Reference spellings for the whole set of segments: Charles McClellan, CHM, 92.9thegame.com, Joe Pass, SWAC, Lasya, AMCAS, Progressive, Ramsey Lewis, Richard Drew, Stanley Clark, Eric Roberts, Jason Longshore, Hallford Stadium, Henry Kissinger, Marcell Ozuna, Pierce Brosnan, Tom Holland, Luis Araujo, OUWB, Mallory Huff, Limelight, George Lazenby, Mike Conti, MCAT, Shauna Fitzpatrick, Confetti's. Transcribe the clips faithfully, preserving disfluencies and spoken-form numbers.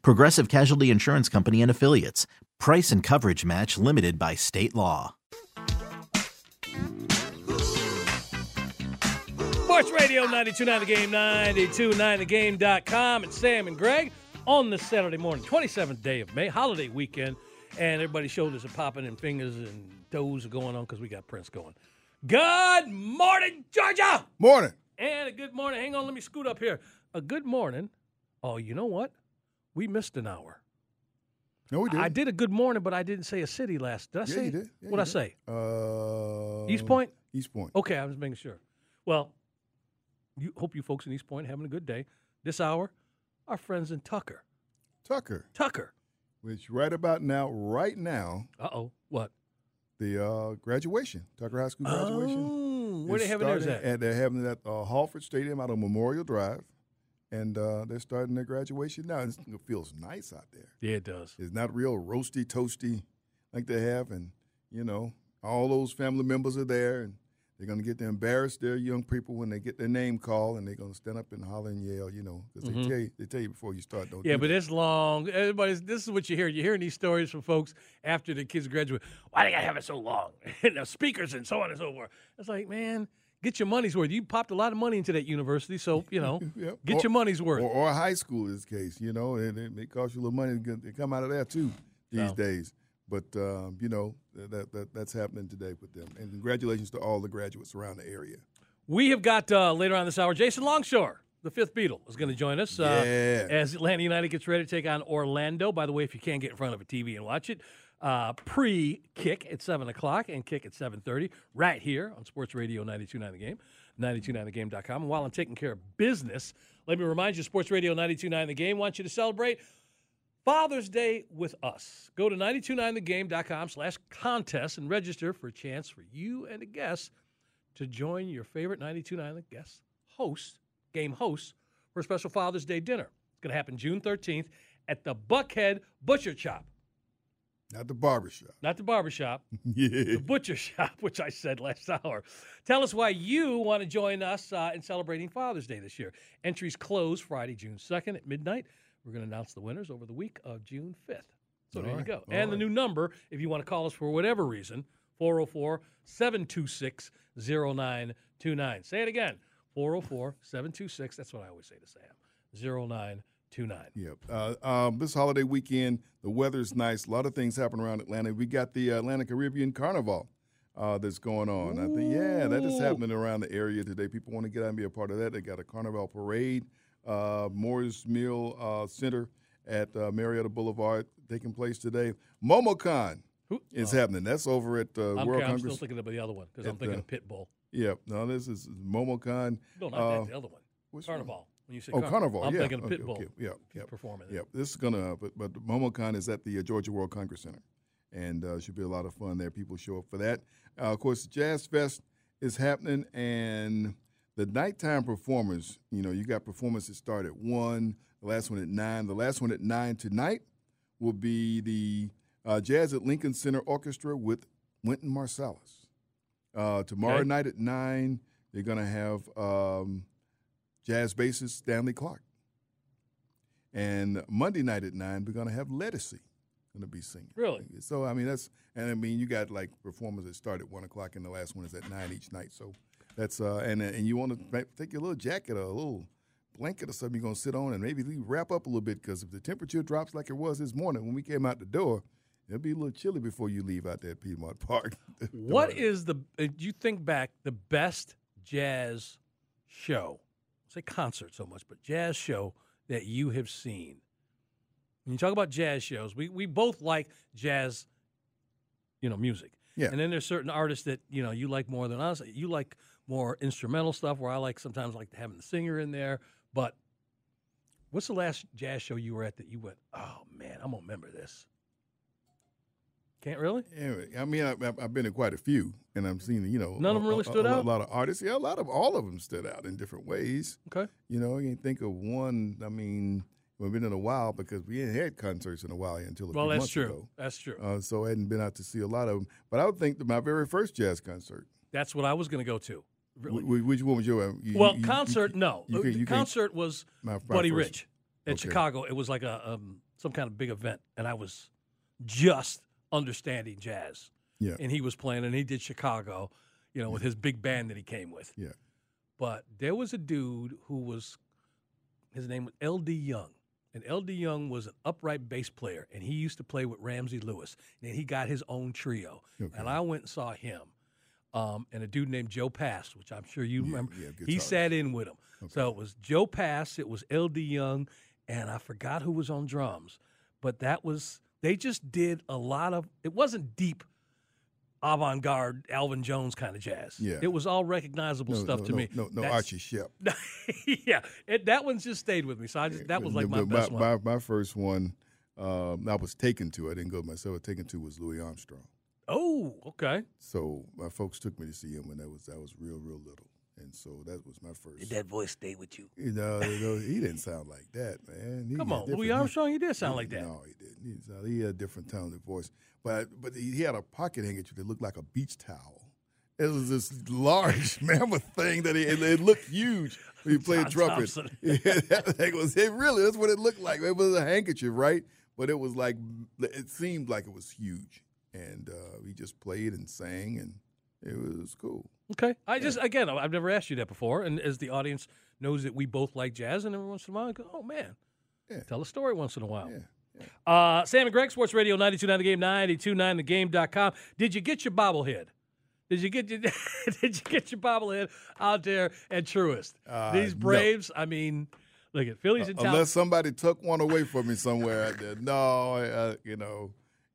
Progressive Casualty Insurance Company and Affiliates. Price and coverage match limited by state law. Sports Radio ninety-two point nine The Game, ninety-two point nine the game dot com. It's Sam and Greg on this Saturday morning, twenty-seventh day of May, holiday weekend. And everybody's shoulders are popping and fingers and toes are going on because we got Prince going. Good morning, Georgia! Morning. And a good morning. Hang on, let me scoot up here. A good morning. Oh, you know what? We missed an hour. No, we did. I did a good morning, but I didn't say a city last. Did I yeah, say? You did. Yeah, What'd you I did. say? Uh, East Point? East Point. Okay, I was making sure. Well, you hope you folks in East Point having a good day. This hour, our friends in Tucker. Tucker. Tucker. Which right about now, right now. Uh-oh, what? The uh, graduation, Tucker High School graduation. Oh, where they having theirs at? And they're having it at uh, Hallford Stadium out on Memorial Drive. And uh, they're starting their graduation now. It feels nice out there. Yeah, it does. It's not real roasty, toasty like they have. And, you know, all those family members are there. And they're going to get to embarrass their young people when they get their name called, and they're going to stand up and holler and yell, you know, because mm-hmm. they tell you, they tell you before you start. Don't yeah, do but that. It's long. Everybody's. This is what you hear. You're hearing these stories from folks after the kids graduate. Why they got to have it so long? And the speakers and so on and so forth. It's like, man, get your money's worth. You popped a lot of money into that university, so, you know, yep. get or, your money's worth. Or, or high school in this case, you know, and it, it costs you a little money to come out of there, too, these no. days. But, um, you know, that, that that's happening today with them. And congratulations to all the graduates around the area. We have got, uh, later on this hour, Jason Longshore, the fifth Beatle, is going to join us uh, yeah. as Atlanta United gets ready to take on Orlando. By the way, if you can't get in front of a T V and watch it, uh, pre-kick at seven o'clock and kick at seven thirty right here on Sports Radio ninety-two point nine The Game, ninety-two point nine the game dot com. And while I'm taking care of business, let me remind you, Sports Radio ninety-two point nine The Game wants you to celebrate Father's Day with us. Go to ninety-two point nine the game dot com slash contest and register for a chance for you and a guest to join your favorite ninety-two point nine The guest host, game host, for a special Father's Day dinner. It's going to happen June thirteenth at the Buckhead Butcher Shop. Not the barbershop. Not the barbershop. yeah. The butcher shop, which I said last hour. Tell us why you want to join us uh, in celebrating Father's Day this year. Entries close Friday, June second at midnight. We're going to announce the winners over the week of June fifth. So all there right, you go. And right. the new number, if you want to call us for whatever reason, four oh four, seven two six, oh nine two nine. Say it again, four oh four, seven two six. That's what I always say to Sam, oh nine two nine. Yep. Uh, um, this holiday weekend, the weather's nice. A lot of things happen around Atlanta. We got the Atlanta Caribbean Carnival uh, that's going on. Ooh. I think, yeah, that is happening around the area today. People want to get out and be a part of that. They got a carnival parade. Uh, Morris Mill uh, Center at uh, Marietta Boulevard taking place today. MomoCon Who? is oh. happening. That's over at uh, I'm World care, Congress. I'm still thinking about the other one because I'm thinking uh, of Pitbull. Yeah, no, this is MomoCon. No, not uh, that, the other one. Carnival. One? When you say oh, Carnival, Carnival. I'm yeah. thinking of Pitbull. Okay, okay. Yeah, yeah, performing. Yeah, this is gonna. But, but MomoCon is at the uh, Georgia World Congress Center, and uh, should be a lot of fun there. People show up for that. Uh, of course, the Jazz Fest is happening, and the nighttime performers, you know, you got performances start at one, the last one at nine. The last one at nine tonight will be the uh, Jazz at Lincoln Center Orchestra with Wynton Marsalis. Uh, tomorrow okay. night at nine, they're going to have um, jazz bassist Stanley Clark. And Monday night at nine, we're going to have Lettucey going to be singing. Really? So, I mean, that's, and I mean, you got like performers that start at one o'clock and the last one is at nine each night. So, That's uh and and you want to take your little jacket or a little blanket or something you're gonna sit on and maybe wrap up a little bit because if the temperature drops like it was this morning when we came out the door, It'll be a little chilly before you leave out there at Piedmont Park. What is the, if you think back, the best jazz show, I say concert so much, but jazz show that you have seen? When you talk about jazz shows, we, we both like jazz, you know, music. Yeah. And then there's certain artists that, you know, you like more than us. You like more instrumental stuff, where I like sometimes like having the singer in there. But what's the last jazz show you were at that you went, oh, man, I'm going to remember this? Can't really? Anyway, I mean, I, I've been to quite a few, and I've seen, you know. None of them really a, stood a, out? A lot of artists. Yeah, a lot of, all of them stood out in different ways. Okay. You know, I can't think of one, I mean, we've been in a while because we hadn't had concerts in a while until a well, few months true. ago. Well, that's true. That's uh, true. So I hadn't been out to see a lot of them. But I would think that my very first jazz concert. That's what I was going to go to. Really. W- which one was your? You, well, you, concert, you, no. You can, you the concert was my, my Buddy first. Rich in okay. Chicago. It was like a um, some kind of big event, and I was just understanding jazz. Yeah. And he was playing, and he did Chicago, you know, with his big band that he came with. Yeah. But there was a dude who was, his name was L D. Young. And L D. Young was an upright bass player, and he used to play with Ramsey Lewis. And then he got his own trio. Okay. And I went and saw him um, and a dude named Joe Pass, which I'm sure you yeah, remember. Yeah, he sat in with him. Okay. So it was Joe Pass, it was L D. Young, and I forgot who was on drums. But that was, they just did a lot of, it wasn't deep avant-garde Alvin Jones kind of jazz. Yeah. It was all recognizable no, stuff no, to no, me. No, no, no Archie Shepp. yeah, it, that one just stayed with me. So I just, that was like my, my best one. My, my first one, um, I was taken to. I didn't go myself. I was taken to was Louis Armstrong. Oh, okay. So my folks took me to see him when I was I was real, real little. And so that was my first. Did that voice stay with you? you no, know, you know, he didn't sound like that, man. He Come on, Louis Armstrong, he did sound he, like that. No, he didn't. He, sounded, he had a different talented voice. But but he had a pocket handkerchief that looked like a beach towel. It was this large mammoth thing that he, it, it looked huge when he played trumpet. Yeah, that thing was, it really, that's what it looked like. It was a handkerchief, right? But it was like, it seemed like it was huge. And uh, he just played and sang, and it was cool. Okay. I just, again, I've never asked you that before. And as the audience knows that we both like jazz, and every once in a while I go, oh, man, yeah. tell a story once in a while. Yeah. Yeah. Uh, Sam and Greg, Sports Radio ninety-two point nine The Game, ninety-two point nine the game dot com. Did you get your bobblehead? Did you get your, did you get your bobblehead out there at Truist? Uh, These Braves, no. I mean, look at Phillies in uh, town. Unless somebody took one away from me somewhere out there. No, I, you know,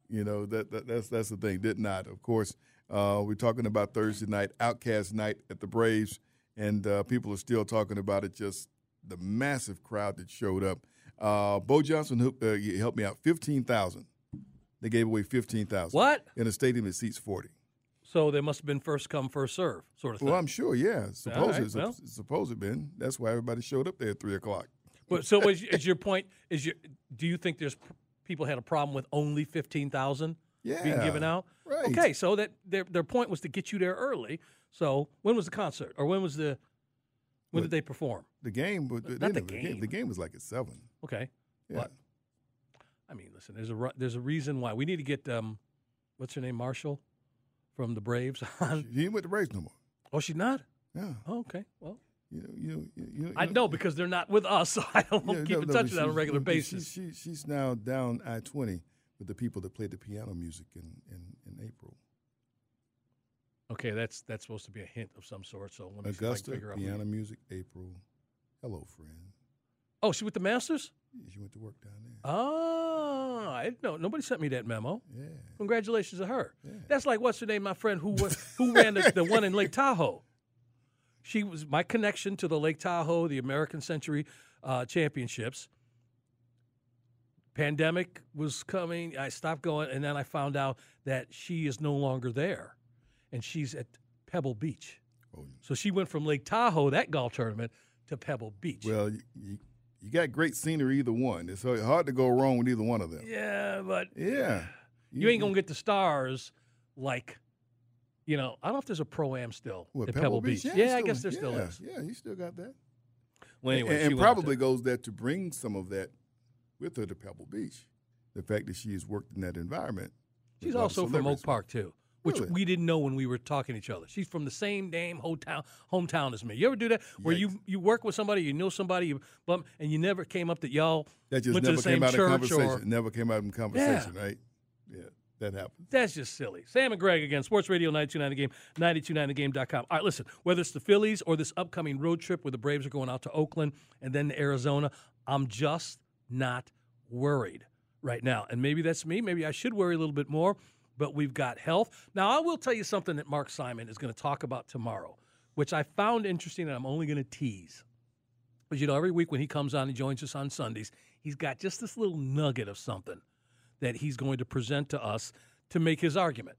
you know that, that that's that's the thing. Did not, of course. Uh, we're talking about Thursday night, Outcast Night at the Braves, and uh, people are still talking about it, just the massive crowd that showed up. Uh, Bo Johnson uh, helped me out, fifteen thousand. They gave away fifteen thousand. What? In a stadium that seats forty. So there must have been first come, first serve sort of thing. Well, I'm sure, yeah. Supposedly, right, well. supposed been. That's why everybody showed up there at three o'clock. Well, so is, is your point, Is your do you think there's people had a problem with only fifteen thousand? Yeah, being given out. Right. Okay, so that their their point was to get you there early. So when was the concert, or when was the when but did they perform? The game, but not the game. the game. The game was like at seven. Okay, yeah. But, I mean, listen, there's a there's a reason why we need to get um, what's her name, Marshall, from the Braves on. She, she ain't with the Braves no more. Oh, she's not. Yeah. Oh, okay. Well. You know, you know, you know, I know because they're not with us, so I don't yeah, keep no, in no, touch with that on a regular basis. She, she, she's now down I twenty. With the people that played the piano music in, in, in April. Okay, that's that's supposed to be a hint of some sort. So let me Augusta, figure out piano music, April. Hello, friend. Oh, she with the Masters? Yeah, she went to work down there. Oh, I didn't know. Nobody sent me that memo. Yeah. Congratulations to her. Yeah. That's like what's her name, my friend who was, who ran the, the one in Lake Tahoe. She was my connection to the Lake Tahoe, the American Century uh, Championships. Pandemic was coming. I stopped going, and then I found out that she is no longer there, and she's at Pebble Beach. Oh, yeah. So she went from Lake Tahoe, that golf tournament, to Pebble Beach. Well, you, you, you got great scenery either one. It's hard to go wrong with either one of them. Yeah, but yeah, you, you ain't gonna get the stars like, you know. I don't know if there's a pro-am still what, at Pebble, Pebble Beach. Beach? Yeah, yeah still, I guess there yeah, still is. Yeah, you still got that. Well, anyway, and, and, and probably goes there to bring some of that with her to Pebble Beach. The fact that she has worked in that environment. She's also from Oak Park, too, which really? we didn't know when we were talking to each other. She's from the same damn hometown, hometown as me. You ever do that? Where Yikes. you you work with somebody, you know somebody, you bump, and you never came up that y'all that just went never to the same came out church. Or, never came out in conversation, yeah. right? Yeah. that happens. That's just silly. Sam and Greg again, Sports Radio ninety-two point nine The Game, ninety-two point nine the game dot com. All right, listen, whether it's the Phillies or this upcoming road trip where the Braves are going out to Oakland and then to Arizona, I'm just not worried right now. And maybe that's me. Maybe I should worry a little bit more, but we've got health. Now, I will tell you something that Mark Simon is going to talk about tomorrow, which I found interesting and I'm only going to tease. Because, you know, every week when he comes on and joins us on Sundays, he's got just this little nugget of something that he's going to present to us to make his argument.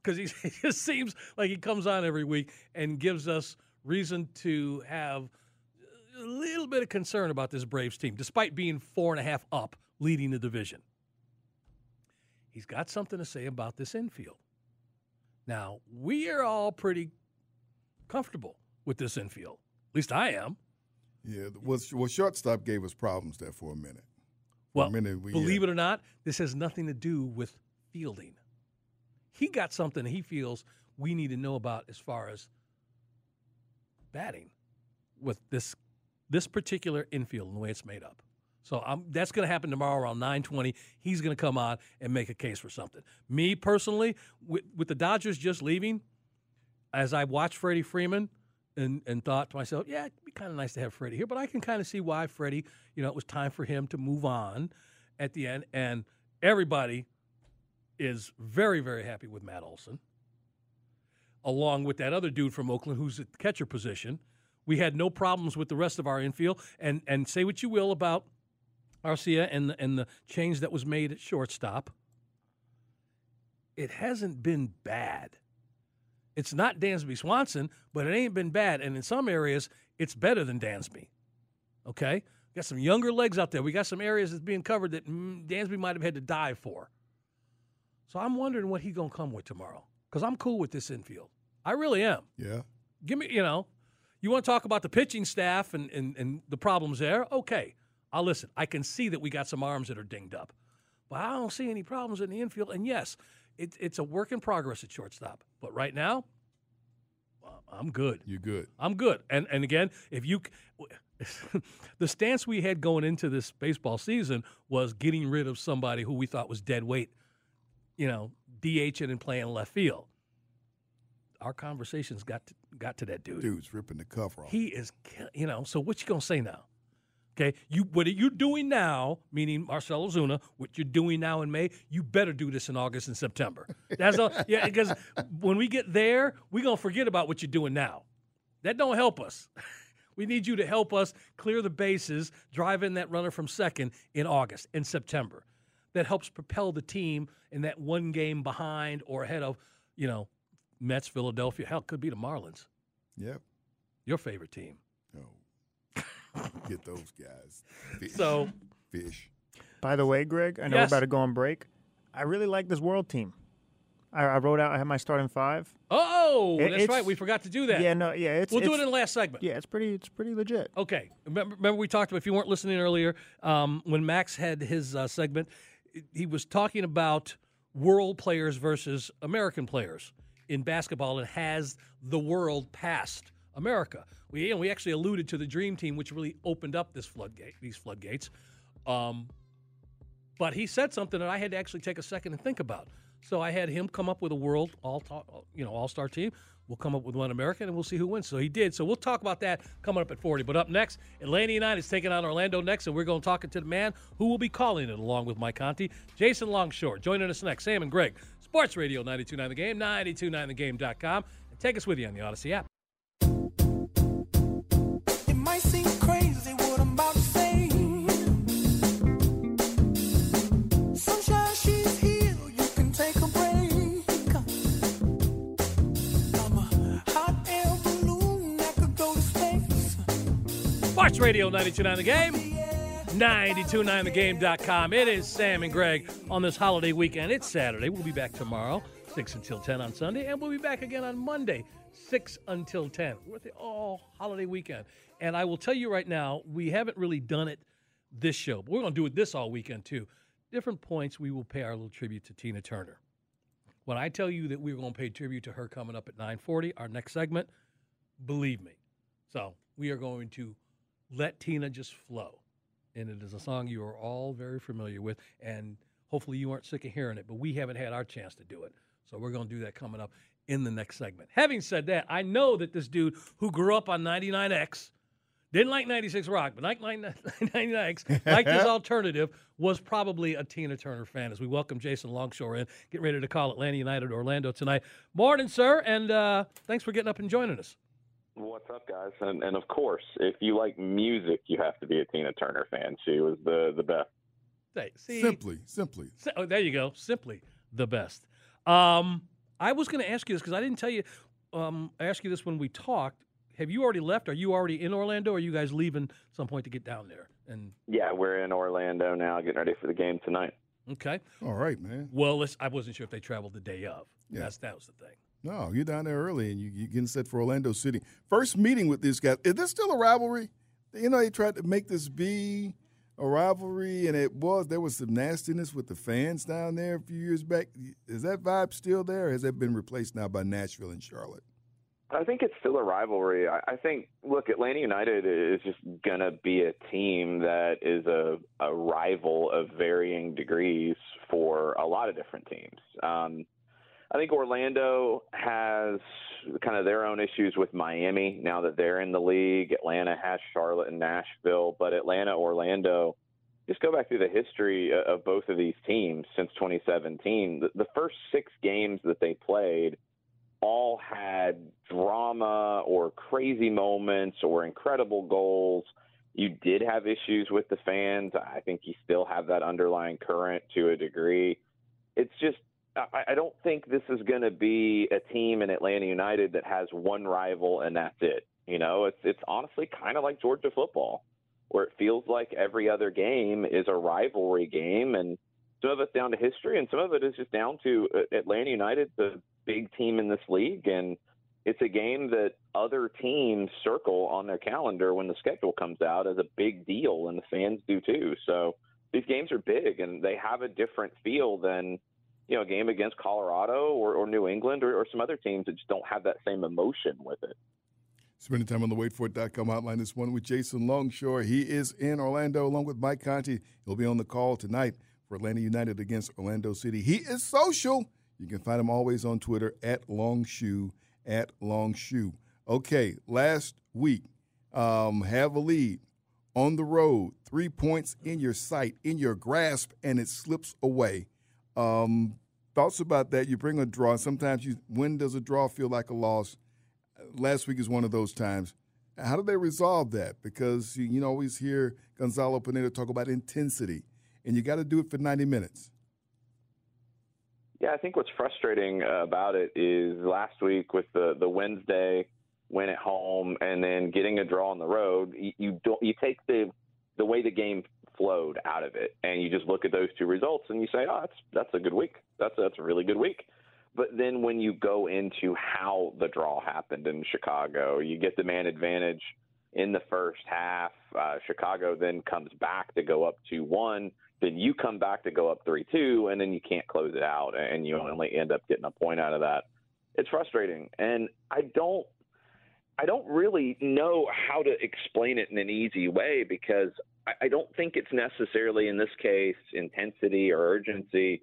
Because he just seems like he comes on every week and gives us reason to have a little bit of concern about this Braves team, despite being four and a half up leading the division. He's got something to say about this infield. Now, we are all pretty comfortable with this infield. At least I am. Yeah, well, well shortstop gave us problems there for a minute. Well, a minute we believe had. it or not, this has nothing to do with fielding. He got something he feels we need to know about as far as batting with this this particular infield and the way it's made up. So I'm, that's going to happen tomorrow around nine twenty. He's going to come on and make a case for something. Me, personally, with, with the Dodgers just leaving, as I watched Freddie Freeman and, and thought to myself, yeah, it'd be kind of nice to have Freddie here, but I can kind of see why Freddie, you know, it was time for him to move on at the end. And everybody is very, very happy with Matt Olson, along with that other dude from Oakland who's at the catcher position. We had no problems with the rest of our infield. And, and say what you will about Arcia and, and the change that was made at shortstop, it hasn't been bad. It's not Dansby Swanson, but it ain't been bad. And in some areas, it's better than Dansby. Okay? We got some younger legs out there. We got some areas that's being covered that Dansby might have had to dive for. So I'm wondering what he's going to come with tomorrow, because I'm cool with this infield. I really am. Yeah. Give me, you know, you want to talk about the pitching staff and, and, and the problems there? Okay. I'll listen. I can see that we got some arms that are dinged up, but I don't see any problems in the infield. And, yes, it, it's a work in progress at shortstop. But right now, I'm good. You're good. I'm good. And, and again, if you – the stance we had going into this baseball season was getting rid of somebody who we thought was dead weight, you know, D H ing and playing left field. Our conversations got to, got to that dude. Dude's ripping the cover off. He is – you know, so what you going to say now? Okay, you what you're doing now, meaning Marcell Ozuna, what you're doing now in May, you better do this in August and September. That's all, yeah, because when we get there, we're going to forget about what you're doing now. That don't help us. We need you to help us clear the bases, drive in that runner from second in August and September. That helps propel the team in that one game behind or ahead of, you know, Mets, Philadelphia. Hell, it could be the Marlins. Yep. Your favorite team. Oh. Get those guys. Fish. So, Fish. By the way, Greg, I know yes. we're about to go on break. I really like this world team. I, I wrote out, I had my starting five. Oh, it, that's right. We forgot to do that. Yeah, no, yeah. It's, we'll it's, do it in the last segment. Yeah, it's pretty It's pretty legit. Okay. Remember, remember we talked about, if you weren't listening earlier, um, when Max had his uh, segment, he was talking about world players versus American players in basketball, and has the world passed America? We, and we actually alluded to the Dream Team, which really opened up this floodgate, these floodgates. Um, but he said something that I had to actually take a second and think about. So I had him come up with a world all ta- you know, all-star team. We'll come up with one American, and we'll see who wins. So he did. So we'll talk about that coming up at forty. But up next, Atlanta United is taking on Orlando next, and we're going to talk to the man who will be calling it along with Mike Conti, Jason Longshore. Joining us next, Sam and Greg, Sports Radio ninety-two point nine The Game, ninety-two point nine the game dot com. And take us with you on the Odyssey app. Sports Radio ninety-two point nine The Game, ninety-two point nine the game dot com. It is Sam and Greg on this holiday weekend. It's Saturday. We'll be back tomorrow, six until ten on Sunday, and we'll be back again on Monday, six until ten. We're at the all-holiday weekend. And I will tell you right now, we haven't really done it this show, but we're going to do it this all weekend, too. Different points, we will pay our little tribute to Tina Turner. When I tell you that we're going to pay tribute to her coming up at nine forty, our next segment, believe me. So we are going to let Tina just flow. And it is a song you are all very familiar with. And Hopefully you aren't sick of hearing it, but we haven't had our chance to do it. So we're going to do that coming up in the next segment. Having said that, I know that this dude who grew up on ninety-nine X, didn't like ninety-six Rock, but like ninety-nine X, liked his alternative, was probably a Tina Turner fan. As we welcome Jason Longshore in, get ready to call Atlanta United Orlando tonight. Morning, sir, and uh, thanks for getting up and joining us. What's up, guys? And, and, of course, if you like music, you have to be a Tina Turner fan. She was the, the best. Hey, see, simply, simply. Si- oh, there you go. Simply the best. Um, I was going to ask you this because I didn't tell you. Um, I asked you this when we talked. Have you already left? Are you already in Orlando? Or are you guys leaving some point to get down there? And yeah, we're in Orlando now, getting ready for the game tonight. Okay. All right, man. Well, let's, I wasn't sure if they traveled the day of. Yeah. That's, that was the thing. No, you're down there early, and you, you're getting set for Orlando City. First meeting with these guys. Is this still a rivalry? You know, they tried to make this be a rivalry, and it was. There was some nastiness with the fans down there a few years back. Is that vibe still there, or has that been replaced now by Nashville and Charlotte? I think it's still a rivalry. I think, look, Atlanta United is just going to be a team that is a, a rival of varying degrees for a lot of different teams. Um, I think Orlando has kind of their own issues with Miami now that they're in the league. Atlanta has Charlotte and Nashville, but Atlanta, Orlando, just go back through the history of both of these teams since twenty seventeen. The, the first six games that they played all had drama or crazy moments or incredible goals. You did have issues with the fans. I think you still have that underlying current to a degree. It's just, I, I don't think this is going to be a team in Atlanta United that has one rival and that's it. You know, it's, it's honestly kind of like Georgia football, where it feels like every other game is a rivalry game. And some of it's down to history, and some of it is just down to Atlanta United, the big team in this league, and it's a game that other teams circle on their calendar when the schedule comes out as a big deal, and the fans do too. So these games are big, and they have a different feel than, you know, a game against Colorado or, or New England or, or some other teams that just don't have that same emotion with it. Spending time on the wait for it dot com hotline this morning with Jason Longshore. He is in Orlando along with Mike Conti. He'll be on the call tonight for Atlanta United against Orlando City. He is social. You can find him always on Twitter, at Longshoe, at Longshoe. Okay, last week, um, have a lead on the road, three points in your sight, in your grasp, and it slips away. Um, thoughts about that? You bring a draw. Sometimes you, when does a draw feel like a loss? Last week is one of those times. How do they resolve that? Because you, you know, always hear Gonzalo Pineda talk about intensity, and you got to do it for ninety minutes. Yeah, I think what's frustrating about it is last week with the, the Wednesday win at home and then getting a draw on the road, you, you don't you take the the way the game flowed out of it, and you just look at those two results and you say, oh, that's that's a good week. That's that's a really good week. But then when you go into how the draw happened in Chicago, you get the man advantage in the first half. Uh, Chicago then comes back to go up two one. Then you come back to go up three two, and then you can't close it out, and you only end up getting a point out of that. It's frustrating, and I don't I don't really know how to explain it in an easy way, because I, I don't think it's necessarily, in this case, intensity or urgency.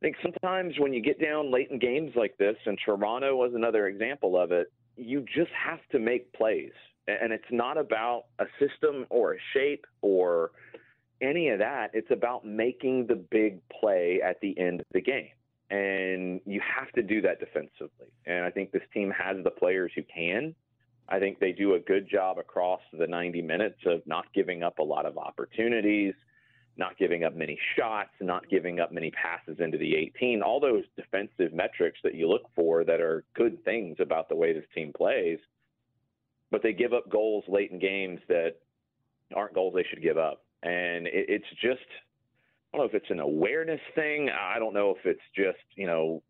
I think sometimes when you get down late in games like this, and Toronto was another example of it, you just have to make plays, and it's not about a system or a shape or – any of that. It's about making the big play at the end of the game. And you have to do that defensively. And I think this team has the players who can. I think they do a good job across the ninety minutes of not giving up a lot of opportunities, not giving up many shots, not giving up many passes into the eighteen. All those defensive metrics that you look for that are good things about the way this team plays. But they give up goals late in games that aren't goals they should give up. And it's just, I don't know if it's an awareness thing. I don't know if it's just, you know,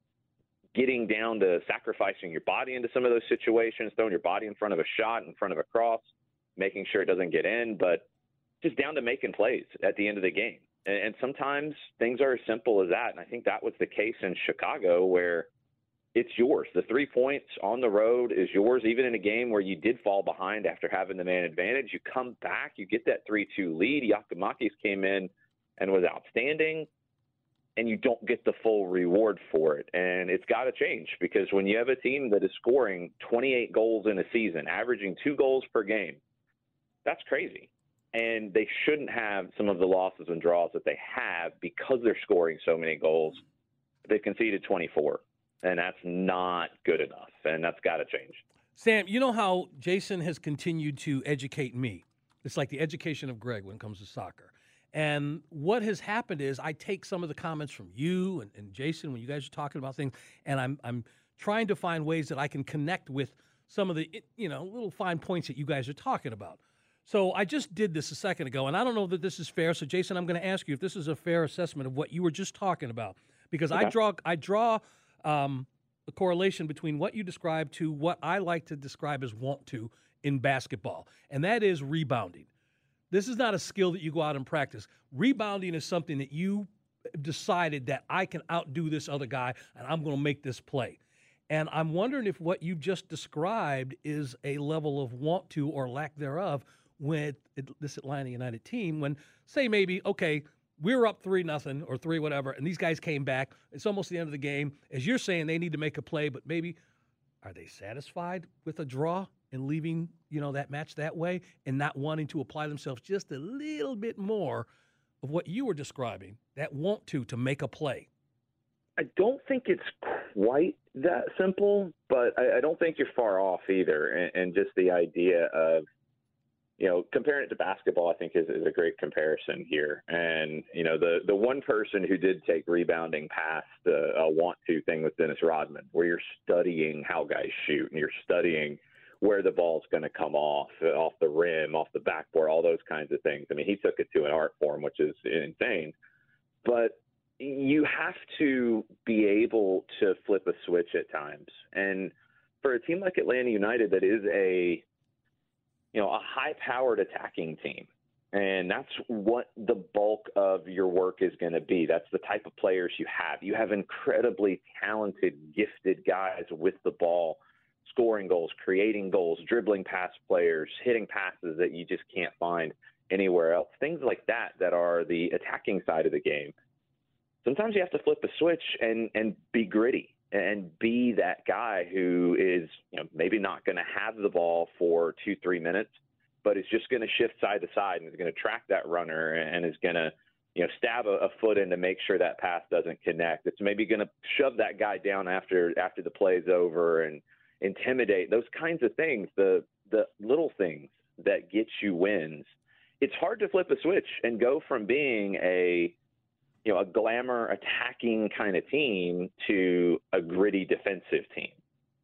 getting down to sacrificing your body into some of those situations, throwing your body in front of a shot, in front of a cross, making sure it doesn't get in, but just down to making plays at the end of the game. And sometimes things are as simple as that. And I think that was the case in Chicago, where it's yours. The three points on the road is yours, even in a game where you did fall behind after having the man advantage. You come back, you get that three two lead. Giakoumakis came in and was outstanding. and you don't get the full reward for it. And it's got to change, because when you have a team that is scoring twenty-eight goals in a season, averaging two goals per game, that's crazy. And they shouldn't have some of the losses and draws that they have because they're scoring so many goals. They've conceded twenty-four, and that's not good enough, and that's got to change. Sam, you know how Jason has continued to educate me? It's like the education of Greg when it comes to soccer. And what has happened is I take some of the comments from you and, and Jason when you guys are talking about things, and I'm I'm trying to find ways that I can connect with some of the, you know, little fine points that you guys are talking about. So I just did this a second ago, and I don't know that this is fair. So, Jason, I'm going to ask you if this is a fair assessment of what you were just talking about, because okay. I draw I draw um, a correlation between what you described to what I like to describe as want to in basketball, and that is rebounding. This is not a skill that you go out and practice. Rebounding is something that you decided that I can outdo this other guy, and I'm going to make this play. And I'm wondering if what you just described is a level of want to or lack thereof with this Atlanta United team, when, say, maybe, okay, we were up three nothing or three whatever, and these guys came back. It's almost the end of the game. As you're saying, they need to make a play, but maybe are they satisfied with a draw and leaving, you know, that match that way and not wanting to apply themselves just a little bit more of what you were describing, that want to, to make a play? I don't think it's quite that simple, but I, I don't think you're far off either. And, and just the idea of, you know, comparing it to basketball, I think, is, is a great comparison here. And, you know, the, the one person who did take rebounding past the uh, want-to thing was Dennis Rodman, where you're studying how guys shoot and you're studying where the ball's going to come off, off the rim, off the backboard, all those kinds of things. I mean, he took it to an art form, which is insane. But you have to be able to flip a switch at times. And for a team like Atlanta United that is a – you know, a high-powered attacking team, and that's what the bulk of your work is going to be. That's the type of players you have. You have incredibly talented, gifted guys with the ball, scoring goals, creating goals, dribbling past players, hitting passes that you just can't find anywhere else, things like that that are the attacking side of the game. Sometimes you have to flip a switch and, and be gritty and be that guy who is, you know, maybe not going to have the ball for two, three minutes, but is just going to shift side to side and is going to track that runner and is going to, you know, stab a, a foot in to make sure that pass doesn't connect. It's maybe going to shove that guy down after after the play's over and intimidate. Those kinds of things, the the little things that get you wins. It's hard to flip a switch and go from being a, you know, a glamour attacking kind of team to a gritty defensive team.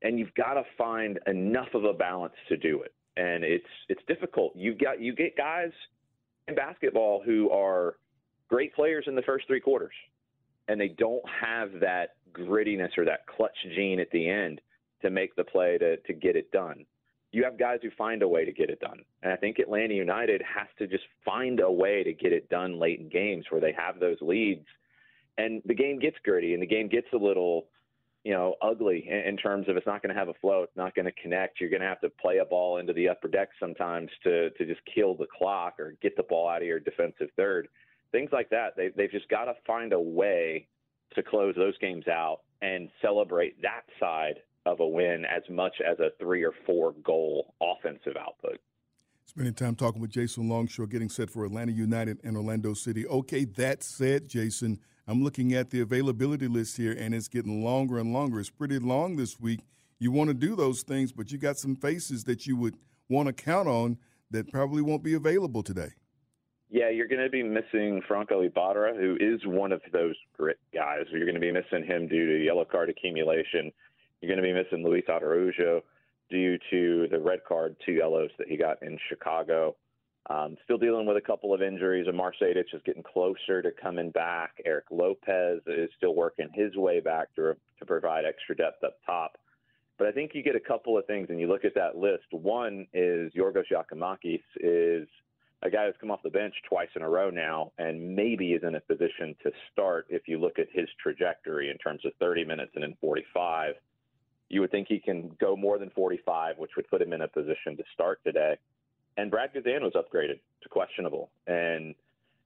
And you've got to find enough of a balance to do it. And it's it's difficult. You've got you get guys in basketball who are great players in the first three quarters, and they don't have that grittiness or that clutch gene at the end to make the play to, to get it done. You have guys who find a way to get it done. And I think Atlanta United has to just find a way to get it done late in games where they have those leads. And the game gets gritty and the game gets a little, you know, ugly in, in terms of it's not going to have a flow. It's not going to connect. You're going to have to play a ball into the upper deck sometimes to, to just kill the clock or get the ball out of your defensive third. Things like that. They, they've just got to find a way to close those games out and celebrate that side of a win as much as a three or four goal offensive output. Spending time talking with Jason Longshore, getting set for Atlanta United and Orlando City. Okay, that said, Jason, I'm looking at the availability list here, and it's getting longer and longer. It's pretty long this week. You want to do those things, but you got some faces that you would want to count on that probably won't be available today. Yeah, you're going to be missing Franco Ibarra, who is one of those grit guys. You're going to be missing him due to yellow card accumulation. You're going to be missing Luis Araujo due to the red card, two yellows that he got in Chicago. Um, still dealing with a couple of injuries. And Marsalis is getting closer to coming back. Eric Lopez is still working his way back to, to provide extra depth up top. But I think you get a couple of things, and you look at that list. One is Giorgos Giakoumakis is a guy that's come off the bench twice in a row now and maybe is in a position to start if you look at his trajectory in terms of thirty minutes and then forty-five. You would think he can go more than forty-five, which would put him in a position to start today. And Brad Guzan was upgraded to questionable. And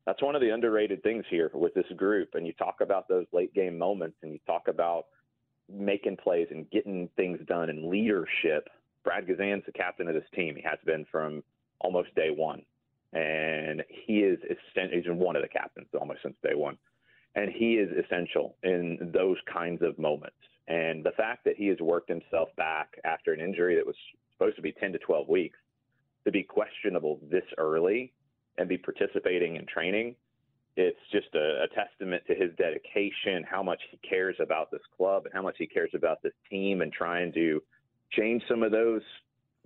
that's one of the underrated things here with this group. And you talk about those late game moments, and you talk about making plays and getting things done and leadership. Brad Guzan's the captain of this team. He has been from almost day one. And he is – he's been one of the captains almost since day one. And he is essential in those kinds of moments. And the fact that he has worked himself back after an injury that was supposed to be ten to twelve weeks, to be questionable this early and be participating in training, it's just a, a testament to his dedication, how much he cares about this club and how much he cares about this team, and trying to change some of those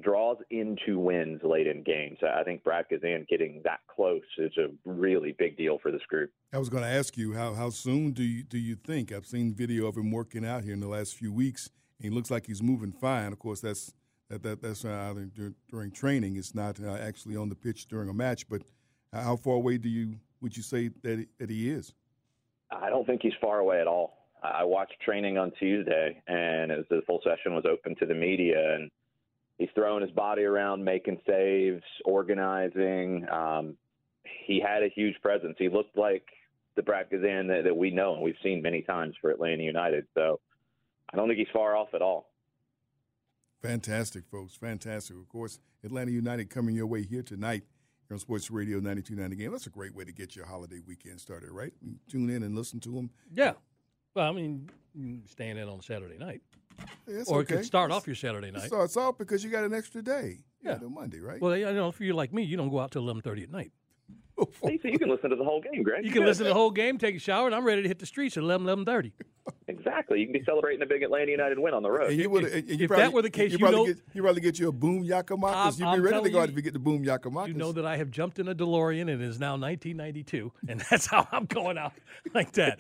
draws into wins late in games. I think Brad Guzan getting that close is a really big deal for this group. I was going to ask you, how how soon do you, do you think? I've seen video of him working out here in the last few weeks, and he looks like he's moving fine. Of course, that's that, that that's uh, during training. It's not uh, actually on the pitch during a match. But how far away do you would you say that that he is? I don't think he's far away at all. I watched training on Tuesday, and it was, the full session was open to the media, and he's throwing his body around, making saves, organizing. Um, he had a huge presence. He looked like the Brad Guzan that, that we know and we've seen many times for Atlanta United. So I don't think he's far off at all. Fantastic, folks. Fantastic. Of course, Atlanta United coming your way here tonight here on Sports Radio ninety-two point nine The Game. That's a great way to get your holiday weekend started, right? You tune in and listen to them. Yeah. Well, I mean, you stand in on Saturday night. It's or okay. It could start it's, off your Saturday night. It starts off because you got an extra day. Yeah, you know, Monday, right? Well, you know, if you're like me, you don't go out till eleven thirty at night. So you can listen to the whole game, Greg. You can yeah. listen to the whole game, take a shower, and I'm ready to hit the streets at eleven, eleven thirty. Exactly. You can be celebrating a big Atlanta United win on the road. And you would, if, and you if probably, that were the case, you, you know. Get, you'd probably get you a Boom Giakoumakis. You'd be ready to go out if you get the Boom Giakoumakis. You know that I have jumped in a DeLorean, and it is now nineteen ninety-two, and that's how I'm going out like that.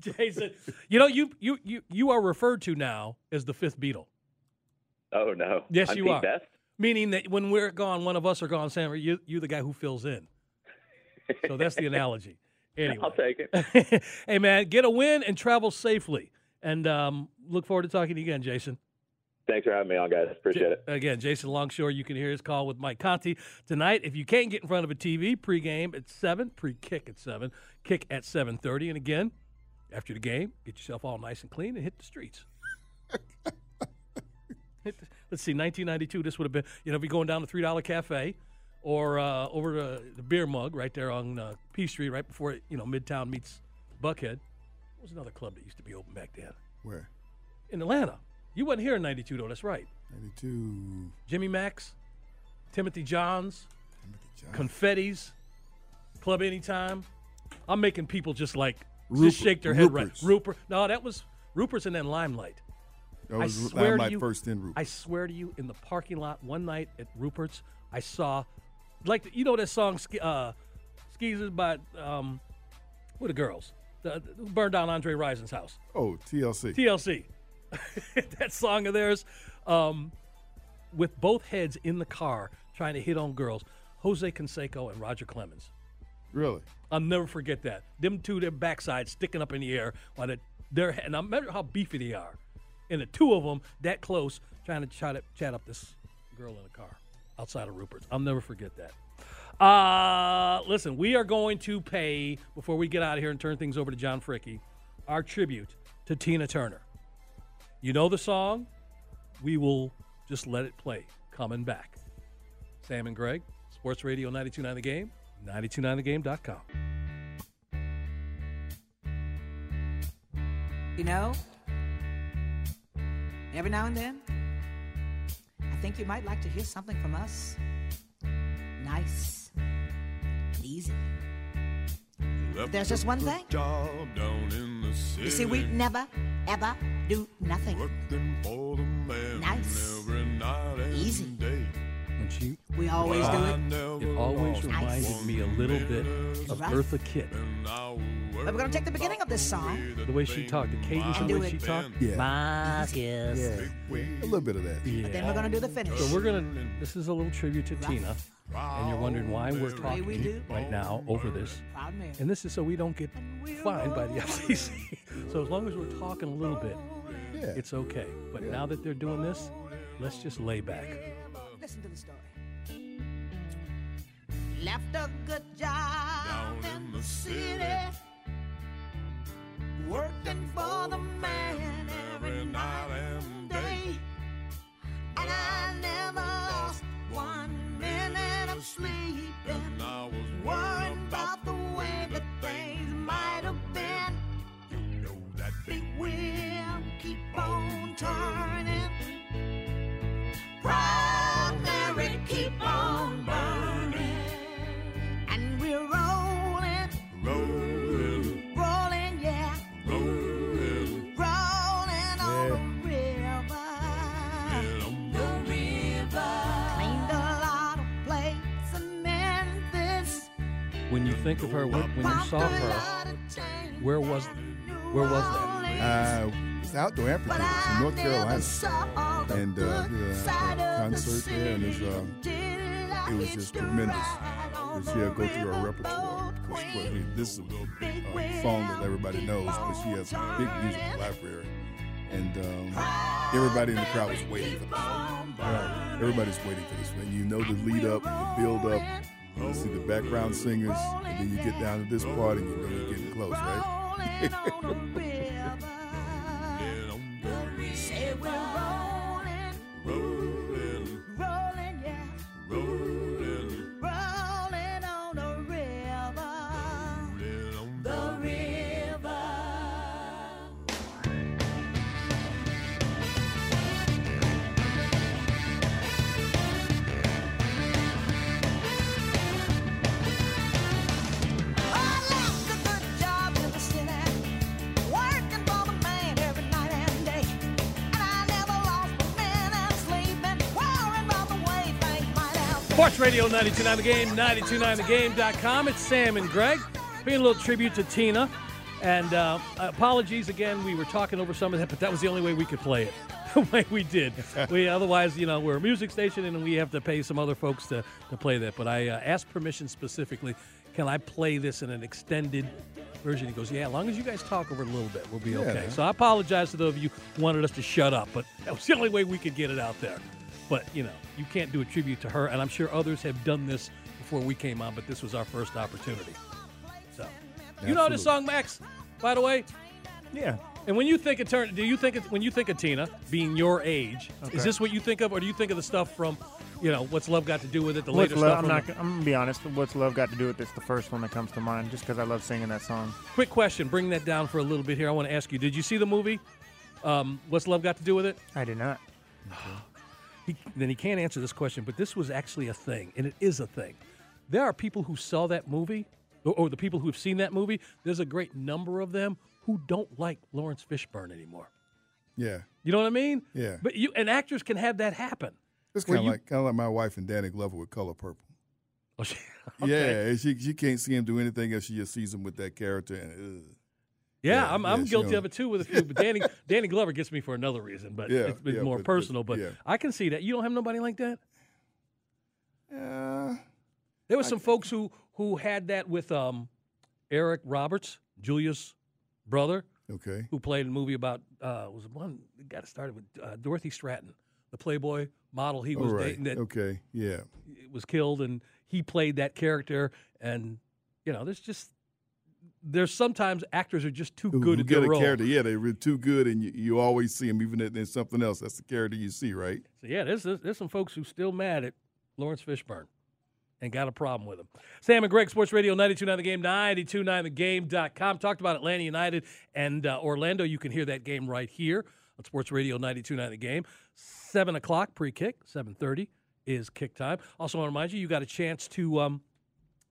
Jason, you know, you, you, you, you are referred to now as the fifth Beatle. Oh, no. Yes, I'm you are. Best? Meaning that when we're gone, one of us are gone, Sam, you you're the guy who fills in. So that's the analogy. Anyway. I'll take it. Hey, man, get a win and travel safely. And um, look forward to talking to you again, Jason. Thanks for having me on, guys. Appreciate it. Again, Jason Longshore. You can hear his call with Mike Conti tonight. If you can't get in front of a T V, pregame at seven, pre-kick at seven, kick at seven thirty. And again, after the game, get yourself all nice and clean and hit the streets. hit the, let's see, nineteen ninety-two, this would have been, you know, if you're going down to three dollar Cafe, or uh, over to the Beer Mug right there on uh, P Street, right before it, you know, Midtown meets Buckhead. What was another club that used to be open back then? Where? In Atlanta. You wasn't here in ninety-two, though. That's right. ninety-two. Jimmy Max, Timothy Johns, Timothy John. Confetti's, Club Anytime. I'm making people just like, Rupert, just shake their head Rupert's. Right. Rupert. No, that was Rupert's and then Limelight. That was I Limelight you, first, then Rupert. I swear to you, in the parking lot one night at Rupert's, I saw... Like the, you know that song uh, "Skeezers" by um, what are the girls the, who burned down Andre Rison's house? Oh, T L C. T L C. That song of theirs, um, with both heads in the car trying to hit on girls. Jose Canseco and Roger Clemens. Really, I'll never forget that. Them two, their backside sticking up in the air while they, their and I remember how beefy they are, and the two of them that close trying to try to chat up this girl in the car. Outside of Rupert's. I'll never forget that. Uh, listen, we are going to pay, before we get out of here and turn things over to John Fricke, our tribute to Tina Turner. You know the song? We will just let it play. Coming back. Sam and Greg, Sports Radio ninety-two point nine The Game, ninety-two point nine the game dot com. You know, every now and then, I think you might like to hear something from us. Nice and easy. But there's just one thing. You see, we never, ever do nothing. Nice. Easy. When she, we always wow. do it. It always reminded nice. me a little bit of right. Eartha Kitt. But we're going to take the beginning of this song. The way she talked, the cadence of the way it. she talked. Yeah. Marcus. Yeah. A little bit of that. Yeah. But then we're going to do the finish. So we're going to, this is a little tribute to Rough. Tina. And you're wondering why we're talking we do. right now over this. And this is so we don't get fined by the F C C. So as long as we're talking a little bit, yeah. it's okay. But yeah. now that they're doing this, let's just lay back. Listen to the story. Left a good job. the city, working for the man every night and day, and I never lost one minute of sleep, and I was worried about the way that things might have been. You know that big wheel keep on turning, proud Mary keep on burning, and we're rolling, rolling, rolling, yeah, rolling, rolling on the river, the river. Cleaned a lot of plates in Memphis. When you think of her, when, when you saw her, where was, where was that? Uh, it's outdoor amphitheater in North Carolina. And uh, the concert there, and it was, uh, it was just tremendous. She had go through her repertoire. Course, I mean, this is a uh, song that everybody knows, but she has a big musical library. And um, everybody in the crowd was waiting for this song. Uh, everybody's waiting for this one. You know the lead up, the build up, you see the background singers, and then you get down to this part and you know you're getting close, right? Sports Radio ninety-two point nine The Game, ninety-two point nine the game dot com. It's Sam and Greg. Being a little tribute to Tina. And uh, apologies again, we were talking over some of that, but that was the only way we could play it. The way we did. We otherwise, you know, we're a music station and we have to pay some other folks to, to play that. But I uh, asked permission specifically, can I play this in an extended version? He goes, yeah, as long as you guys talk over it a little bit, we'll be yeah, okay. Man. So I apologize to those of you who wanted us to shut up, but that was the only way we could get it out there. But, you know, you can't do a tribute to her, and I'm sure others have done this before we came on, but this was our first opportunity. So, absolutely. You know this song, Max, by the way? Yeah. And when you think of Turner, do you think of, when you think of Tina being your age, okay. Is this what you think of, or do you think of the stuff from, you know, What's Love Got to Do with It? The What's later love, stuff. I'm, not, I'm gonna be honest. What's Love Got to Do with It's the first one that comes to mind, just because I love singing that song. Quick question. Bring that down for a little bit here. I want to ask you: did you see the movie? Um, What's Love Got to Do with It? I did not. Okay. He, then he can't answer this question, but this was actually a thing, and it is a thing. There are people who saw that movie, or, or the people who have seen that movie, there's a great number of them who don't like Lawrence Fishburne anymore. Yeah. You know what I mean? Yeah. But you and actors can have that happen. It's kind of like, like my wife and Danny Glover with Color Purple. Oh, she, okay. Yeah, she, she can't see him do anything else. She just sees him with that character and ugh. Yeah, yeah, I'm yeah, I'm guilty of it too with a few. But Danny Danny Glover gets me for another reason, but yeah, it's been yeah, more but, personal. But, but yeah. I can see that. You don't have nobody like that? Uh, there were some I, folks who, who had that with um, Eric Roberts, Julia's brother, okay, who played a movie about uh, was one got it started with uh, Dorothy Stratton, the Playboy model he was right. dating that okay, yeah, was killed, and he played that character, and you know, there's just. There's sometimes actors are just too good at their role. Character. Yeah, they're too good, and you, you always see them, even if there's something else. That's the character you see, right? So, yeah, there's, there's some folks who are still mad at Lawrence Fishburne and got a problem with him. Sam and Greg, Sports Radio ninety-two point nine The Game, ninety-two point nine the game dot com. Talked about Atlanta United and uh, Orlando. You can hear that game right here on Sports Radio ninety-two point nine The Game. seven o'clock pre-kick, seven thirty is kick time. Also, I want to remind you, you got a chance to um,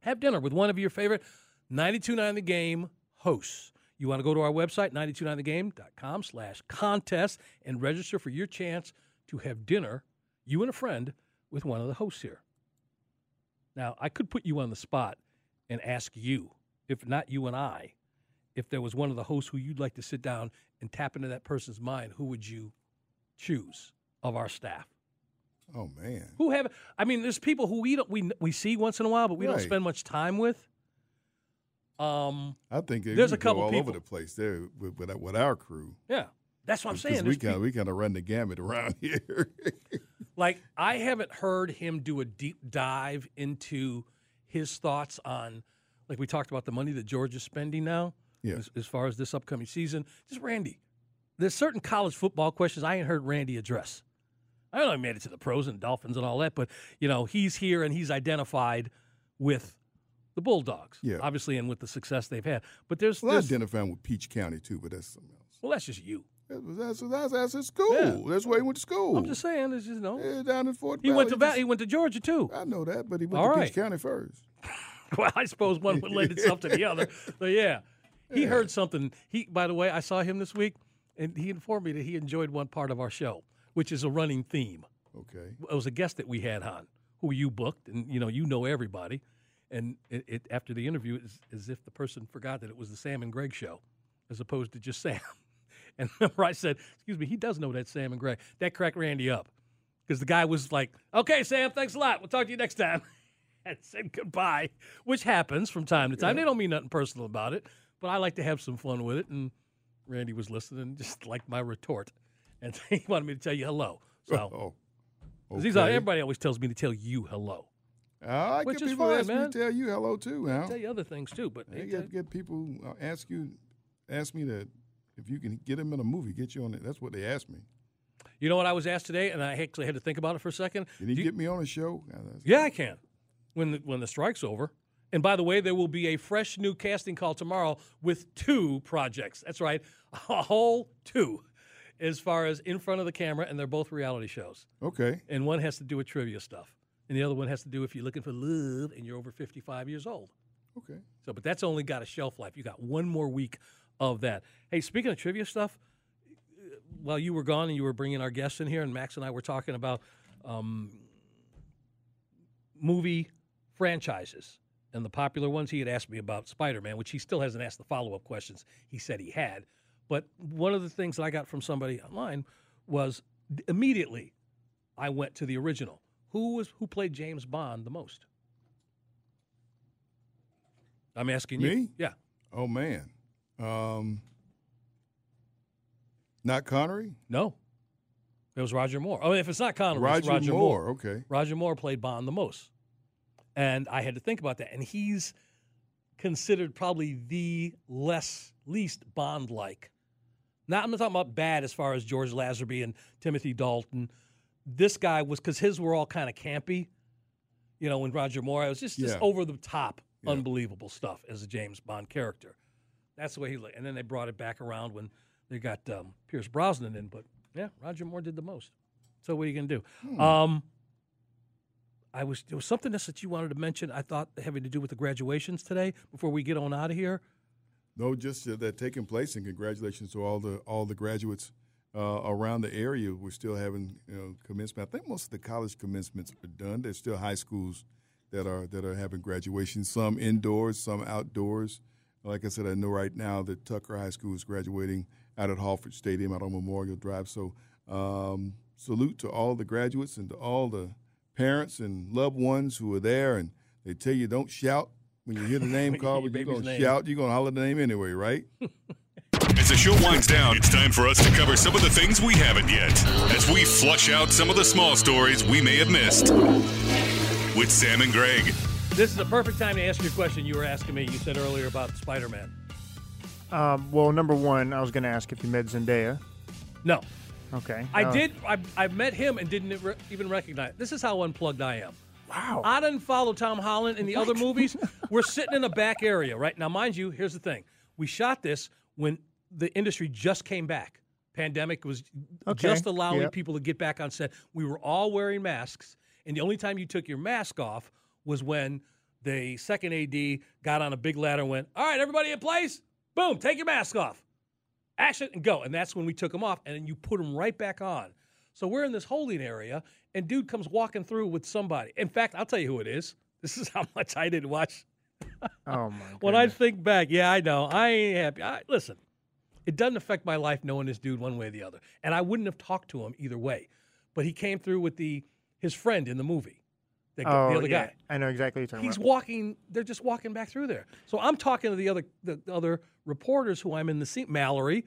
have dinner with one of your favorite ninety-two point nine The Game hosts. You want to go to our website, ninety-two point nine the game dot com slash contest, and register for your chance to have dinner, you and a friend, with one of the hosts here. Now, I could put you on the spot and ask you, if not you and I, if there was one of the hosts who you'd like to sit down and tap into that person's mind, who would you choose of our staff? Oh, man. Who have? I mean, there's people who we don't we we see once in a while, but we right. don't spend much time with. Um, I think there's a couple all people. Over the place there with, with, with our crew. Yeah, that's what I'm saying. We kind of we kind of run the gamut around here. Like I haven't heard him do a deep dive into his thoughts on like we talked about the money that Georgia's spending now, yeah. as, as far as this upcoming season. Just Randy, there's certain college football questions I ain't heard Randy address. I don't know if he made it to the pros and Dolphins and all that, but, you know, he's here and he's identified with the Bulldogs, yeah. obviously, and with the success they've had. But there's, well, there's identifying with Peach County, too, but that's something else. Well, that's just you. That's, that's, that's his school. Yeah. That's where he went to school. I'm just saying. It's just, you know. Yeah, down in Fort Valley. He went to just, he went to Georgia, too. I know that, but he went all to right. Peach County first. Well, I suppose one would lend itself to the other. But, yeah. He yeah. heard something. He, by the way, I saw him this week, and he informed me that he enjoyed one part of our show, which is a running theme. Okay. It was a guest that we had on, who you booked, and, you know, you know everybody. And it, it, after the interview, it's as if the person forgot that it was the Sam and Greg show as opposed to just Sam. And I said, excuse me, he does know that Sam and Greg. That cracked Randy up because the guy was like, okay, Sam, thanks a lot. We'll talk to you next time. And said goodbye, which happens from time to time. Yeah. They don't mean nothing personal about it, but I like to have some fun with it. And Randy was listening, just like my retort. And he wanted me to tell you hello. So oh, okay. he's like, everybody always tells me to tell you hello. I get people fine, ask man. me to tell you hello, too. I'll tell you other things, too. But I get, get people uh, ask you, ask me to, if you can get them in a movie, get you on it. That's what they asked me. You know what I was asked today, and I actually had to think about it for a second. Can you, you get me on a show? Yeah, I can. When the, when the strike's over. And by the way, there will be a fresh new casting call tomorrow with two projects. That's right, a whole two. As far as in front of the camera, and they're both reality shows. Okay. And one has to do with trivia stuff. And the other one has to do if you're looking for love and you're over fifty-five years old. Okay. So, but that's only got a shelf life. You got one more week of that. Hey, speaking of trivia stuff, while you were gone and you were bringing our guests in here, and Max and I were talking about um, movie franchises and the popular ones. He had asked me about Spider-Man, which he still hasn't asked the follow-up questions he said he had. But one of the things that I got from somebody online was immediately I went to the original. Who was who played James Bond the most? I'm asking you. Me? Yeah. Oh, man. Um, not Connery? No. It was Roger Moore. Oh, if it's not Connery, Roger it's Roger Moore. Moore. Okay. Roger Moore played Bond the most. And I had to think about that. And he's considered probably the less least Bond-like. Now, I'm not talking about bad as far as George Lazenby and Timothy Dalton. This guy was, because his were all kind of campy, you know, when Roger Moore, it was just, yeah. just over-the-top, yeah. unbelievable stuff as a James Bond character. That's the way he looked. And then they brought it back around when they got um, Pierce Brosnan in. But, yeah, Roger Moore did the most. So what are you going to do? Hmm. Um, I was There was something else that you wanted to mention, I thought, having to do with the graduations today before we get on out of here. No, just uh, that taking place, and congratulations to all the all the graduates. Uh, around the area, we're still having you know, commencement. I think most of the college commencements are done. There's still high schools that are that are having graduations, some indoors, some outdoors. Like I said, I know right now that Tucker High School is graduating out at Hallford Stadium, out on Memorial Drive. So um, salute to all the graduates and to all the parents and loved ones who are there. And they tell you don't shout when you hear the name called, but you're going to shout. You're going to holler the name anyway, right? As the show winds down, it's time for us to cover some of the things we haven't yet, as we flush out some of the small stories we may have missed. With Sam and Greg. This is the perfect time to ask your question you were asking me. You said earlier about Spider-Man. Um, well, number one, I was going to ask if you met Zendaya. No. Okay. I uh, did. I, I met him and didn't re- even recognize it. This is how unplugged I am. Wow. I didn't follow Tom Holland in the what? other movies. We're sitting in a back area, right? Now, mind you, here's the thing. We shot this when... the industry just came back. Pandemic was okay. just allowing yep. people to get back on set. We were all wearing masks, and the only time you took your mask off was when the second A D got on a big ladder and went, all right, everybody in place? Boom, take your mask off. Action and go. And that's when we took them off, and then you put them right back on. So we're in this holding area, and dude comes walking through with somebody. In fact, I'll tell you who it is. This is how much I didn't watch. Oh, my God. When I think back, yeah, I know. I ain't happy. I, listen. It doesn't affect my life knowing this dude one way or the other. And I wouldn't have talked to him either way. But he came through with the his friend in the movie. The, oh, the other yeah. guy. I know exactly what you're talking He's about. walking. They're just walking back through there. So I'm talking to the other the other reporters who I'm in the scene. Mallory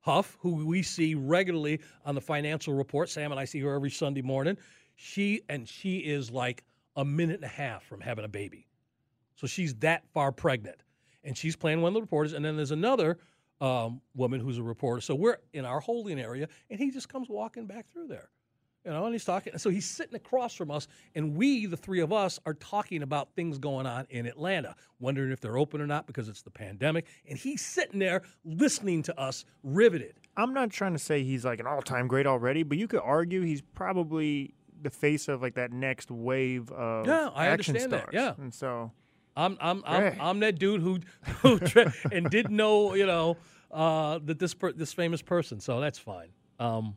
Huff, who we see regularly on the Financial Report. Sam and I see her every Sunday morning. She And she is like a minute and a half from having a baby. So she's that far pregnant. And she's playing one of the reporters. And then there's another um, woman who's a reporter. So we're in our holding area, and he just comes walking back through there. You know, and he's talking. And so he's sitting across from us, and we, the three of us, are talking about things going on in Atlanta, wondering if they're open or not because it's the pandemic. And he's sitting there listening to us, riveted. I'm not trying to say he's like an all-time great already, but you could argue he's probably the face of like that next wave of yeah, I action understand stars. That. Yeah, and so I'm I'm I'm, I'm that dude who who tra- and didn't know you know uh, that this per- this famous person. So that's fine. Um,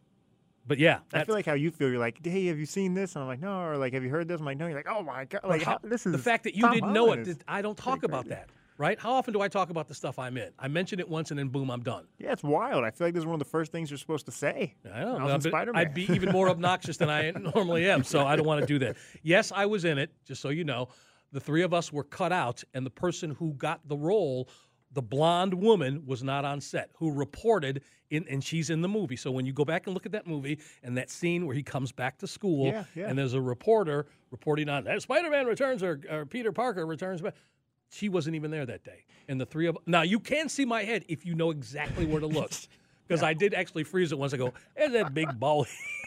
But yeah, I feel like how you feel. You're like, hey, have you seen this? And I'm like, no. Or like, have you heard this? I'm like, no. You're like, oh my god, like how, this is the fact that you Tom didn't Holland know it. I don't talk about crazy. That, right? How often do I talk about the stuff I'm in? I mention it once and then boom, I'm done. Yeah, it's wild. I feel like this is one of the first things you're supposed to say. I know. I was in Spider-Man. I'd be even more obnoxious than I normally am, so I don't want to do that. Yes, I was in it. Just so you know, the three of us were cut out, and the person who got the role, the blonde woman, was not on set, who reported, in, and she's in the movie. So when you go back and look at that movie and that scene where he comes back to school, yeah, yeah. and there's a reporter reporting on that Spider-Man returns or, or Peter Parker returns, but she wasn't even there that day. And the three of now you can see my head if you know exactly where to look. Because yeah. I did actually freeze it once. I go, there's that big ball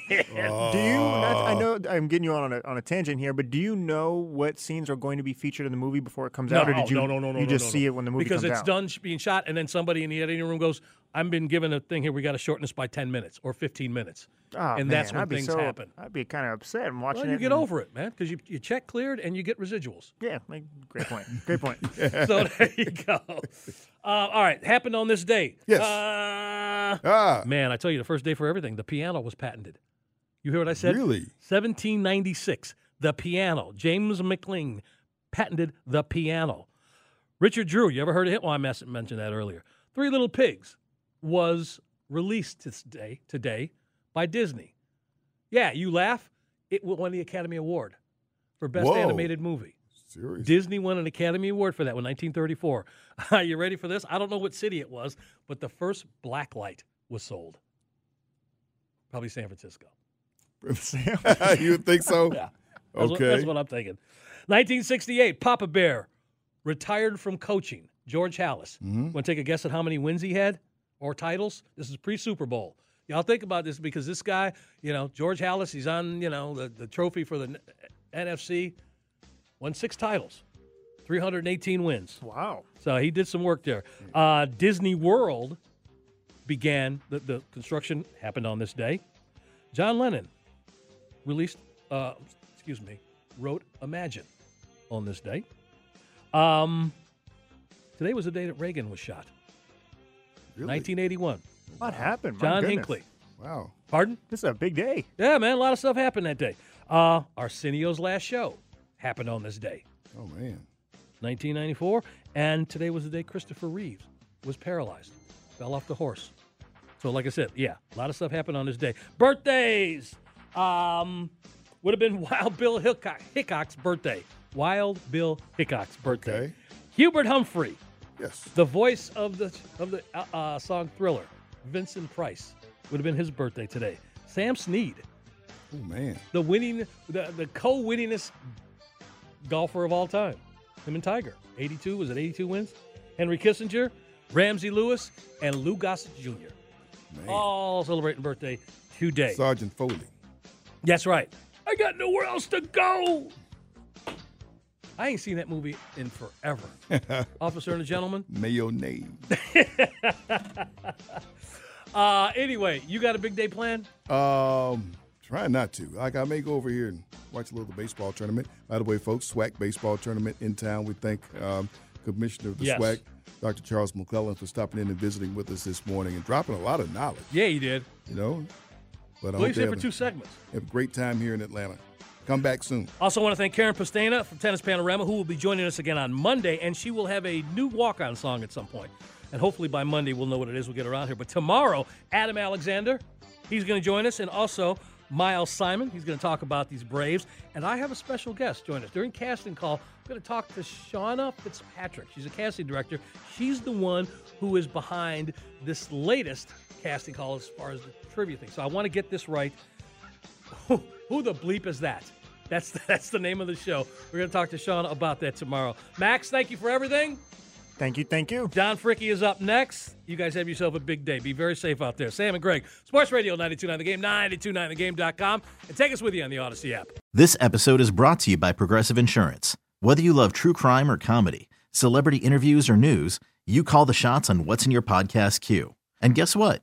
head. Oh. Do you, I know I'm getting you on a, on a tangent here, but do you know what scenes are going to be featured in the movie before it comes no, out? Or did you, no, no, no, you no, just no, see no. it when the movie because comes out? Because it's done being shot, and then somebody in the editing room goes, I've been given a thing here. We got to shorten this by ten minutes or fifteen minutes. Oh, and man, that's when I'd things so, happen. I'd be kind of upset and watching well, it. You get and... over it, man, because you, you check cleared and you get residuals. Yeah, like, great point. Great point. So there you go. Uh, all right, happened on this day. Yes. Uh, ah. Man, I tell you, the first day for everything, the piano was patented. You hear what I said? Really? seventeen ninety-six, the piano. James McLean patented the piano. Richard Drew, you ever heard of him? Well, I mentioned that earlier. Three Little Pigs was released this day, today by Disney. Yeah, you laugh. It won the Academy Award for Best Whoa. Animated Movie. Seriously? Disney won an Academy Award for that in nineteen thirty-four. Are you ready for this? I don't know what city it was, but the first blacklight was sold. Probably San Francisco. You think so? Yeah. That's okay. What, that's what I'm thinking. nineteen sixty-eight, Papa Bear retired from coaching. George Halas. Mm-hmm. Want to take a guess at how many wins he had? Or titles? This is pre-Super Bowl. Y'all think about this because this guy, you know, George Halas, he's on, you know, the, the trophy for the N F C, won six titles, three hundred eighteen wins. Wow. So he did some work there. Uh, Disney World began, the, the construction happened on this day. John Lennon released, uh, excuse me, wrote Imagine on this day. Um, today was the day that Reagan was shot. Really? nineteen eighty-one. What happened? John Hinckley. Wow. Pardon? This is a big day. Yeah, man. A lot of stuff happened that day. Uh, Arsenio's last show happened on this day. Oh, man. nineteen ninety-four. And today was the day Christopher Reeves was paralyzed. Fell off the horse. So, like I said, yeah, a lot of stuff happened on this day. Birthdays. Um, would have been Wild Bill Hickok, Hickok's birthday. Wild Bill Hickok's birthday. Okay. Hubert Humphrey. Yes. The voice of the of the uh, uh, song Thriller, Vincent Price, would have been his birthday today. Sam Snead. Oh, man. The winning, the, the co-winningest golfer of all time. Him and Tiger. eighty-two, was it eighty-two wins? Henry Kissinger, Ramsey Lewis, and Lou Gossett Junior Man. All celebrating birthday today. Sergeant Foley. That's right. I got nowhere else to go. I ain't seen that movie in forever. Officer and a Gentleman. Mayonnaise. uh, anyway, you got a big day planned? Um, trying not to. Like, I may go over here and watch a little baseball tournament. By the way, folks, SWAC baseball tournament in town. We thank um, Commissioner of the yes. SWAC, Doctor Charles McClellan, for stopping in and visiting with us this morning and dropping a lot of knowledge. Yeah, he did. You know? But I well, he said for two a, segments. Have a great time here in Atlanta. Come back soon. Also want to thank Karen Pestana from Tennis Panorama, who will be joining us again on Monday, and she will have a new walk-on song at some point. And hopefully by Monday we'll know what it is. We'll get her out here. But tomorrow, Adam Alexander, he's going to join us, and also Miles Simon. He's going to talk about these Braves. And I have a special guest join us. During casting call, I'm going to talk to Shauna Fitzpatrick. She's a casting director. She's the one who is behind this latest casting call as far as the trivia thing. So I want to get this right. Who the bleep is that? That's the, that's the name of the show. We're going to talk to Sean about that tomorrow. Max, thank you for everything. Thank you, thank you. Don Fricke is up next. You guys have yourself a big day. Be very safe out there. Sam and Greg, Sports Radio ninety-two point nine The Game, ninety-two point nine the game dot com, and take us with you on the Odyssey app. This episode is brought to you by Progressive Insurance. Whether you love true crime or comedy, celebrity interviews or news, you call the shots on what's in your podcast queue. And guess what?